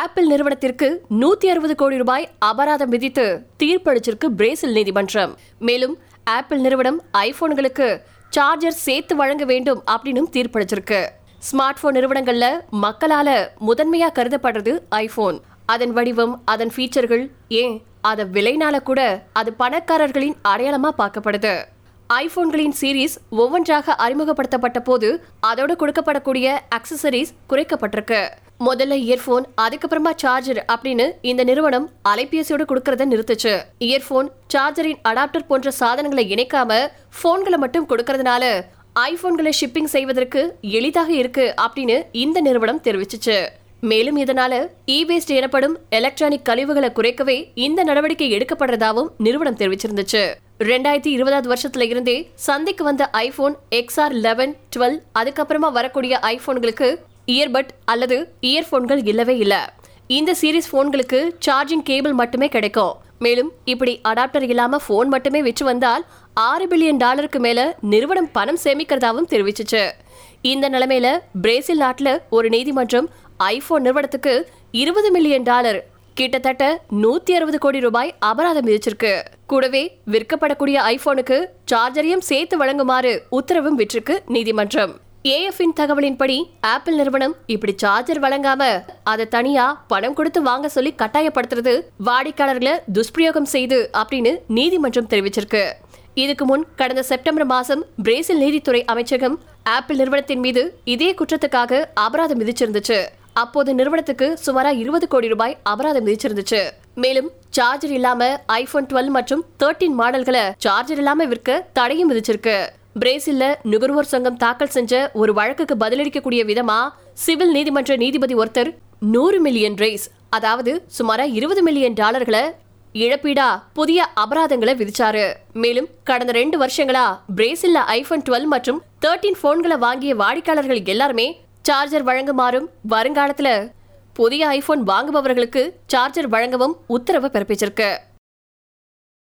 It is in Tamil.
ஆப்பிள் நிறுவனத்திற்கு 160 கோடி ரூபாய் அபராதம் விதித்து தீர்ப்பளிச்சிருக்கு பிரேசில் நீதிமன்றம். மேலும் ஆப்பிள் நிறுவனம் ஐபோன்களுக்கு சார்ஜர் சேர்த்து வழங்க வேண்டும் அப்படின்னு தீர்ப்பளிச்சிருக்கு. ஸ்மார்ட் போன் நிறுவனங்கள்ல மக்களால முதன்மையா கருதப்படுறது ஐபோன். அதன் வடிவம், அதன் ஃபீச்சர்கள், ஏன் அத விலைனால கூட அது பணக்காரர்களின் அடையாளமா பார்க்கப்படுது. ஐபோன்களின் சீரீஸ் ஒவ்வொன்றாக அறிமுகப்படுத்தப்பட்ட போது அதோடு கொடுக்கப்படக்கூடிய அக்சசரிஸ் குறைக்கப்பட்டிருக்கு. முதல்ல இயர்போன், அதுக்கப்புறமா சார்ஜர் அப்படின்னு இந்த நிறுவனம் அலைபேசியோடு கொடுக்கறத நிறுத்துச்சு. இயர்போன், சார்ஜரின் அடாப்டர் போன்ற சாதனங்களை இணைக்காம போன்களை மட்டும் கொடுக்கறதுனால ஐபோன்களை ஷிப்பிங் செய்வதற்கு எளிதாக இருக்கு அப்படின்னு இந்த நிறுவனம் தெரிவிச்சிச்சு. மேலும் இதனால ஈ-வேஸ்ட் எனப்படும் எலக்ட்ரானிக் கழிவுகளை குறைக்கவே இந்த நடவடிக்கை எடுக்கப்படுறதாவும் நிறுவனம் தெரிவிச்சிருந்துச்சு. 2020 வருஷத்துல இருந்தே சந்தைக்கு வந்த ஐபோன் XR 11, 12, அதுக்கப்புறமா வரக்கூடிய ஐபோன்களுக்கு இயர்பட் அல்லது இயர்போன்கள் இல்லவே இல்லை. இந்த சீரீஸ் போன்களுக்கு சார்ஜிங் கேபிள் மட்டுமே கிடைக்கும். மேலும் இப்படி அடாப்டர் இல்லாம போன் மட்டுமே விற்று வந்தால் $6 பில்லியன் மேல நிறுவனம் பணம் சேமிக்கிறதாவும் தெரிவிச்சிச்சு. இந்த நிலைமையில பிரேசில் நாட்டுல ஒரு நீதிமன்றம் ஐபோன் நிறுவனத்துக்கு $20 மில்லியன், கிட்டத்தட்ட 160 கோடி ரூபாய் அபராதம் விதிச்சிருக்கு. கூடவே விற்கப்படக்கூடிய ஐபோனுக்கு சார்ஜரையும் சேர்த்து வழங்குமாறு உத்தரவும் விட்டிருக்கு நீதிமன்றம். AFஇன் தகவலின்படி ஆப்பிள் நிறுவனம் இப்படி சார்ஜர் வழங்காம அதை தனியா பணம் கொடுத்து வாங்க சொல்லி கட்டாயப்படுத்துறது வாடிக்கையாளர்களை துஷ்பிரயோகம் செய்து அப்படின்னு நீதிமன்றம் தெரிவிச்சிருக்கு. இதுக்கு முன் கடந்த செப்டம்பர் மாதம் பிரேசில் நீதித்துறை அமைச்சகம் ஆப்பிள் நிறுவனத்தின் மீது இதே குற்றத்துக்காக அபராதம் விதிச்சிருந்துச்சு. அப்போது நிறுவனத்துக்கு சுமாரா 20 கோடி ரூபாய் அபராதம் விதிச்சிருந்துச்சு. மேலும் சார்ஜர் இல்லாம ஐபோன் 12 மற்றும் 13 மாடல்களை சார்ஜர் இல்லாம விற்க தடையும் விதிச்சிருக்கு. பிரேசில்ல நுகர்வோர் சங்கம் தாக்கல் செஞ்ச ஒரு வழக்குக்கு பதிலளிக்கக்கூடிய விதமா சிவில் நீதிமன்ற நீதிபதி ஒருத்தர் 100 மில்லியன், அதாவது சுமார $20 மில்லியன் இழப்பீடா புதிய அபராதங்களை விதிச்சாரு. மேலும் கடந்த 2 வருஷங்களா பிரேசில்ல ஐபோன் 12 மற்றும் 13 போன்களை வாங்கிய வாடிக்கையாளர்கள் எல்லாருமே சார்ஜர் வழங்குமாறும் வருங்காலத்துல புதிய ஐபோன் வாங்குபவர்களுக்கு சார்ஜர் வழங்கவும் உத்தரவு பிறப்பிச்சிருக்கு.